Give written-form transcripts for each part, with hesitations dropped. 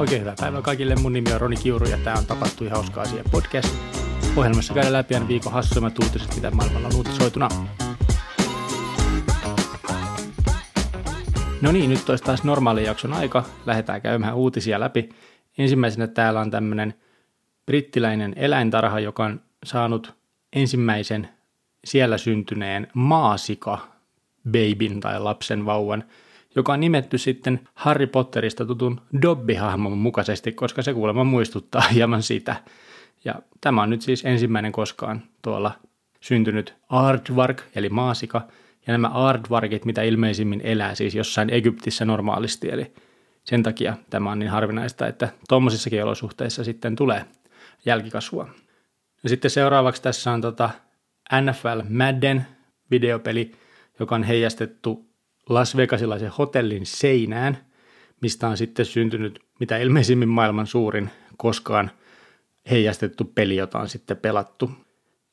Oikein hyvää päivää kaikille. Mun nimi on Roni Kiuru ja tää on Tapahtui hauskaa asia podcast. Ohjelmassa käydään läpi aina viikon hassuimmat uutiset, mitä maailmalla on uutisoituna. No niin, nyt olisi taas normaalin jakson aika. Lähdetään käymään uutisia läpi. Ensimmäisenä täällä on tämmöinen brittiläinen eläintarha, joka on saanut ensimmäisen siellä syntyneen maasika-babyn tai lapsen vauvan, joka on nimetty sitten Harry Potterista tutun Dobby-hahmon mukaisesti, koska se kuulemma muistuttaa hieman sitä. Ja tämä on nyt siis ensimmäinen koskaan tuolla syntynyt aardvark, eli maasika. Ja nämä aardvarkit, mitä ilmeisimmin elää siis jossain Egyptissä normaalisti, eli sen takia tämä on niin harvinaista, että tuommoisissakin olosuhteissa sitten tulee jälkikasvua. Ja sitten seuraavaksi tässä on NFL Madden videopeli, joka on heijastettu Las Vegasilaisen hotellin seinään, mistä on sitten syntynyt mitä ilmeisimmin maailman suurin koskaan heijastettu peli, jota on sitten pelattu.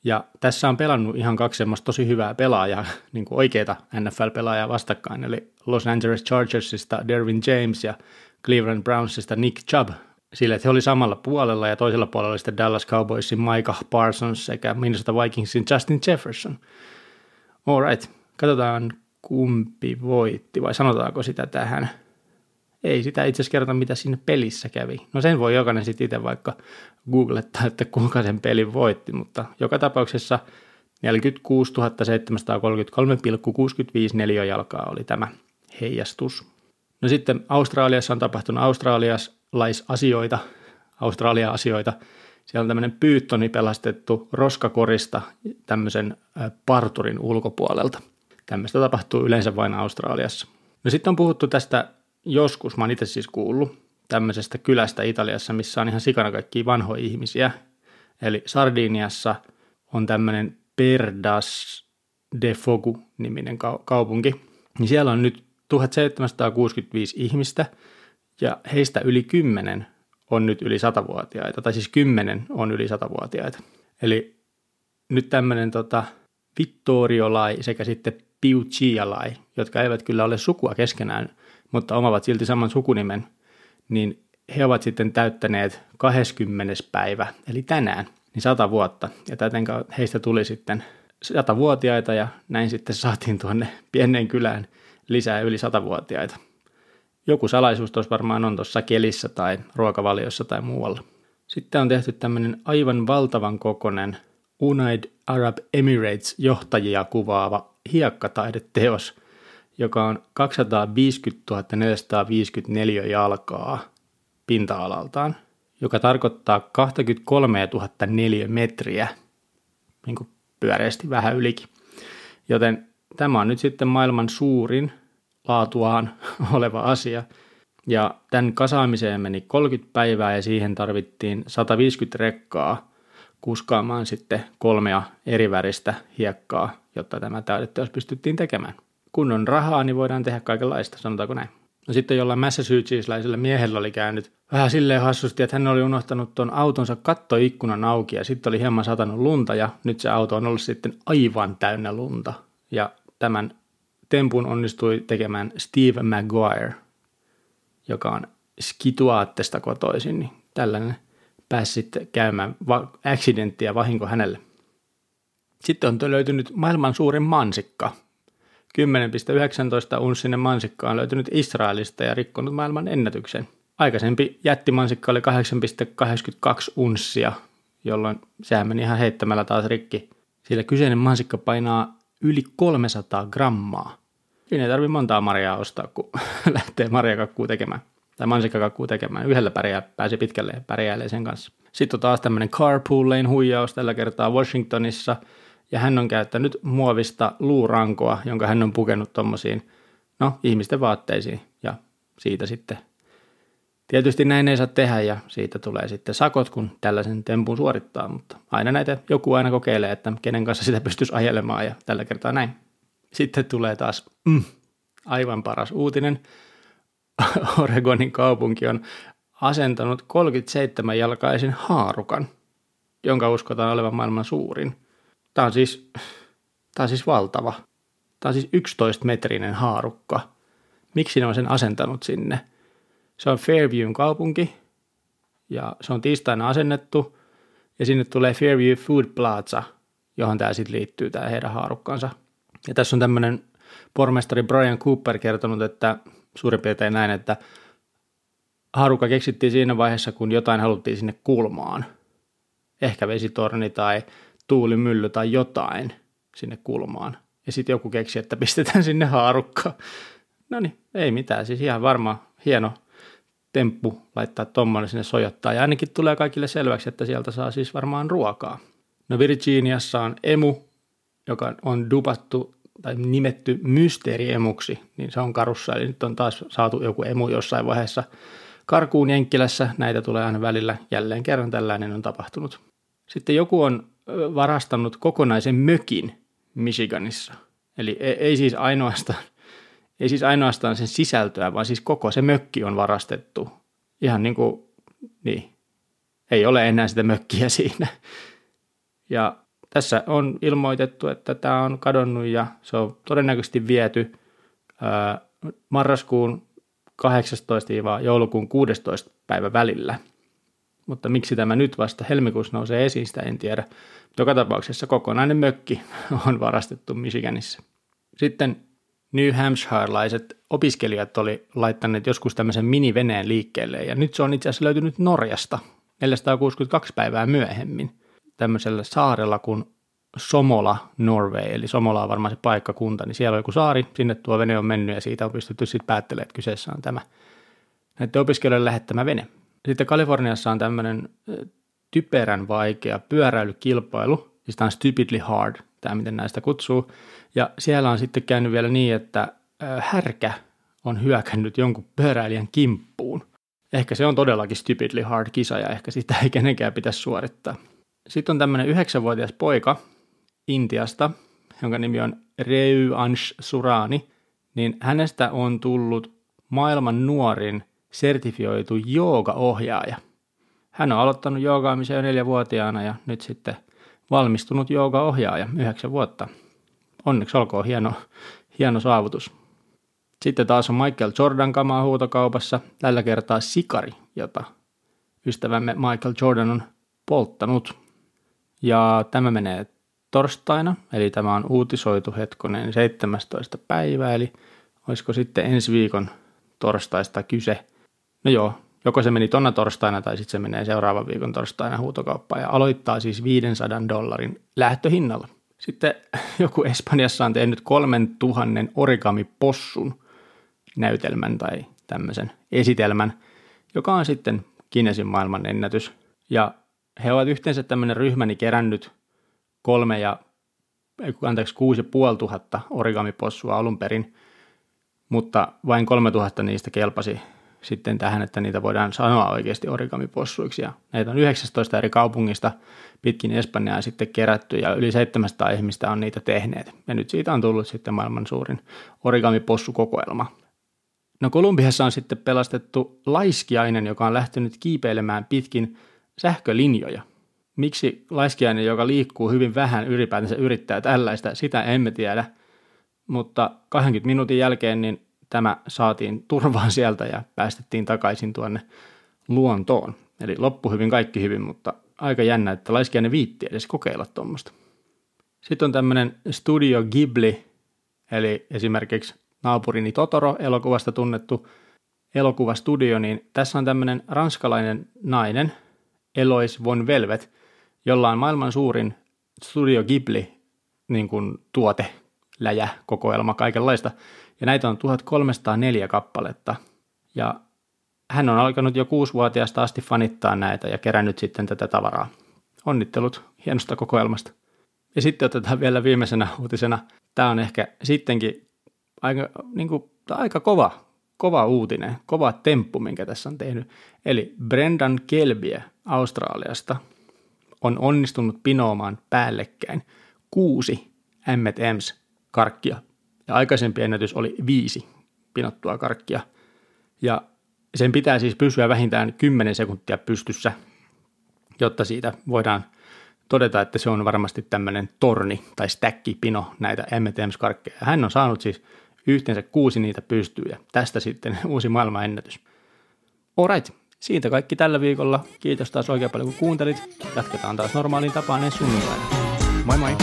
Ja tässä on pelannut ihan kaksi semmoista tosi hyvää pelaajaa, niin kuin oikeita NFL-pelaajaa vastakkain, eli Los Angeles Chargersista Derwin James ja Cleveland Brownsista Nick Chubb. Sillä, että he oli samalla puolella ja toisella puolella oli sitten Dallas Cowboysin Micah Parsons sekä Minnesota Vikingsin Justin Jefferson. All right, katsotaan kumpi voitti vai sanotaanko sitä tähän. Ei sitä itse asiassa kerrota, mitä siinä pelissä kävi. No sen voi jokainen sitten itse vaikka googlettaa, että kuka sen pelin voitti, mutta joka tapauksessa 46 733,65 neliöjalkaa oli tämä heijastus. No sitten Australiassa on tapahtunut Australia-asioita. Siellä on tämmöinen pyyttoni pelastettu roskakorista tämmöisen parturin ulkopuolelta. Tämmöistä tapahtuu yleensä vain Australiassa. No sitten on puhuttu tästä joskus, mä oon itse siis kuullut, tämmöisestä kylästä Italiassa, missä on ihan sikana kaikkia vanhoja ihmisiä. Eli Sardiniassa on tämmöinen Perdas de Fogu -niminen kaupunki. Niin siellä on nyt 1765 ihmistä ja heistä yli 10 on nyt yli 100-vuotiaita, tai siis 10 on yli 100-vuotiaita. Eli nyt tämmöinen Vittoriolai sekä sitten Piuccialai, jotka eivät kyllä ole sukua keskenään, mutta omavat silti saman sukunimen, niin he ovat sitten täyttäneet 20. päivä, eli tänään, niin 100 vuotta. Ja täten heistä tuli sitten 100-vuotiaita ja näin sitten saatiin tuonne pienen kylään lisää yli 100-vuotiaita. Joku salaisuus tuossa varmaan on tuossa kelissä tai ruokavaliossa tai muualla. Sitten on tehty tämmöinen aivan valtavan kokoinen United Arab Emirates -johtajia kuvaava hiekkataideteos, joka on 250 454 jalkaa pinta-alaltaan, joka tarkoittaa 23 000 neliömetriä, niin kuin pyöreästi vähän ylikin. Joten tämä on nyt sitten maailman suurin laatuaan oleva asia. Ja tämän kasaamiseen meni 30 päivää ja siihen tarvittiin 150 rekkaa kuskaamaan sitten 3 eri väristä hiekkaa, jotta tämä täydeteos pystyttiin tekemään. Kun on rahaa, niin voidaan tehdä kaikenlaista, sanotaanko näin. No sitten jollain massachusettsiläisellä miehellä oli käynyt vähän silleen hassusti, että hän oli unohtanut tuon autonsa kattoikkunan auki ja sitten oli hieman satanut lunta ja nyt se auto on ollut sitten aivan täynnä lunta. Ja tämän tempun onnistui tekemään Steve McGuire, joka on Skituaattesta kotoisin, niin tällainen pääsi sitten käymään accidentti ja vahinko hänelle. Sitten on löytynyt maailman suurin mansikka. 10,19 unssinen mansikka on löytynyt Israelista ja rikkonut maailman ennätyksen. Aikaisempi jättimansikka oli 8,82 unssia, jolloin sehän meni ihan heittämällä taas rikki. Sillä kyseinen mansikka painaa yli 300 grammaa. Siinä ei tarvitse montaa marjaa ostaa, kun lähtee marjakakkuu tekemään. Tai mansikkakakkuu tekemään. Yhdellä pääsi pitkälle ja pärjäilee sen kanssa. Sitten on taas tämmöinen carpoolein huijaus tällä kertaa Washingtonissa. Ja hän on käyttänyt muovista luurankoa, jonka hän on pukenut tommosiin, ihmisten vaatteisiin. Ja siitä sitten, tietysti näin ei saa tehdä ja siitä tulee sitten sakot, kun tällaisen tempun suorittaa. Mutta aina näitä joku aina kokeilee, että kenen kanssa sitä pystyisi ajelemaan ja tällä kertaa näin. Sitten tulee taas aivan paras uutinen. Oregonin kaupunki on asentanut 37-jalkaisen haarukan, jonka uskotaan olevan maailman suurin. Tämä on siis valtava. Tämä on siis 11-metrinen haarukka. Miksi ne on sen asentanut sinne? Se on Fairviewn kaupunki ja se on tiistaina asennettu ja sinne tulee Fairview Food Plaza, johon tämä sitten liittyy, tämä heidän haarukkansa. Ja tässä on tämmöinen pormestari Brian Cooper kertonut, että suurin piirtein näin, että haarukka keksittiin siinä vaiheessa, kun jotain haluttiin sinne kulmaan. Ehkä vesitorni tai tuulimylly tai jotain sinne kulmaan. Ja sitten joku keksi, että pistetään sinne haarukka. No niin, ei mitään. Siis ihan varmaan hieno temppu laittaa tuommoinen sinne sojottaa. Ja ainakin tulee kaikille selväksi, että sieltä saa siis varmaan ruokaa. No Virginiassa on emu, joka on dupattu tai nimetty mysteeriemuksi. Niin se on karussa. Eli nyt on taas saatu joku emu jossain vaiheessa karkuun Jenkkilässä. Näitä tulee aina välillä. Jälleen kerran tällainen on tapahtunut. Sitten joku on varastanut kokonaisen mökin Michiganissa. Eli ei siis ainoastaan sen sisältöä, vaan siis koko se mökki on varastettu. Ihan niin kuin, niin, ei ole enää sitä mökkiä siinä. Ja tässä on ilmoitettu, että tämä on kadonnut ja se on todennäköisesti viety marraskuun 18-joulukuun 16. päivä välillä. Mutta miksi tämä nyt vasta helmikuussa nousee esiin, sitä en tiedä. Joka tapauksessa kokonainen mökki on varastettu Michiganissa. Sitten New Hampshirelaiset opiskelijat oli laittaneet joskus tämmöisen miniveneen liikkeelle, ja nyt se on itse asiassa löytynyt Norjasta 462 päivää myöhemmin tämmöisellä saarella kuin Somola, Norway, eli Somola on varmaan se paikkakunta, niin siellä on joku saari, sinne tuo vene on mennyt, ja siitä on pystytty sitten päättelemään, että kyseessä on tämä näiden opiskelijoiden lähettämä vene. Sitten Kaliforniassa on tämmöinen typerän vaikea pyöräilykilpailu, siis tämä on stupidly hard, tämä miten näistä kutsuu, ja siellä on sitten käynyt vielä niin, että härkä on hyökännyt jonkun pyöräilijän kimppuun. Ehkä se on todellakin stupidly hard -kisa, ja ehkä sitä ei kenenkään pitäisi suorittaa. Sitten on tämmöinen 9-vuotias poika Intiasta, jonka nimi on Reuansh Surani, niin hänestä on tullut maailman nuorin sertifioitu joogaohjaaja. Hän on aloittanut joogaamisen jo 4-vuotiaana ja nyt sitten valmistunut joogaohjaaja 9 vuotta. Onneksi olkoon, hieno saavutus. Sitten taas on Michael Jordan kamaa huutokaupassa, tällä kertaa sikari, jota ystävämme Michael Jordan on polttanut. Ja tämä menee torstaina, eli tämä on uutisoitu 17. päivää, eli olisiko sitten ensi viikon torstaista kyse. No joo, joko se meni tonna torstaina tai sitten se menee seuraavan viikon torstaina huutokauppaan ja aloittaa siis $500 lähtöhinnalla. Sitten joku Espanjassa on tehnyt 3000 origami-possun näytelmän tai tämmöisen esitelmän, joka on sitten Guinnessin maailman ennätys. Ja he ovat yhteensä tämmöinen ryhmäni kerännyt 6 500 origami-possua alun perin, mutta vain 3000 niistä kelpasi sitten tähän, että niitä voidaan sanoa oikeasti origamipossuiksi. Ja näitä on 19 eri kaupungista pitkin Espanjaa sitten kerätty ja yli 700 ihmistä on niitä tehneet. Ja nyt siitä on tullut sitten maailman suurin origamipossukokoelma. No Kolumbiassa on sitten pelastettu laiskiainen, joka on lähtenyt kiipeilemään pitkin sähkölinjoja. Miksi laiskiainen, joka liikkuu hyvin vähän ylipäätänsä yrittää tällaista, sitä emme tiedä. Mutta 20 minuutin jälkeen niin tämä saatiin turvaan sieltä ja päästettiin takaisin tuonne luontoon. Eli loppu hyvin, kaikki hyvin, mutta aika jännä, että laiskiainen viitti edes kokeilla tuommoista. Sitten on tämmöinen Studio Ghibli, eli esimerkiksi Naapurini Totoro-elokuvasta tunnettu elokuvastudio, niin tässä on tämmöinen ranskalainen nainen, Eloise von Velvet, jolla on maailman suurin Studio Ghibli niin kuin tuote, läjä, kokoelma, kaikenlaista. Ja näitä on 1304 kappaletta. Ja hän on alkanut jo 6-vuotiaasta asti fanittaa näitä ja kerännyt sitten tätä tavaraa. Onnittelut hienosta kokoelmasta. Ja sitten otetaan vielä viimeisenä uutisena. Tämä on ehkä sittenkin aika kova uutinen, kova temppu, minkä tässä on tehnyt. Eli Brendan Kelby Australiasta on onnistunut pinoamaan päällekkäin 6 M&M's karkkia. Ja aikaisempi ennätys oli 5 pinottua karkkia. Ja sen pitää siis pysyä vähintään 10 sekuntia pystyssä, jotta siitä voidaan todeta, että se on varmasti tämmöinen torni tai stäkkipino näitä M&M's-karkkeja. Hän on saanut siis yhteensä 6 niitä pystyyn ja tästä sitten uusi maailmanennätys. Alright, siitä kaikki tällä viikolla. Kiitos taas oikein paljon kun kuuntelit. Jatketaan taas normaaliin tapaan ensi sunnuntaina. Moi moi!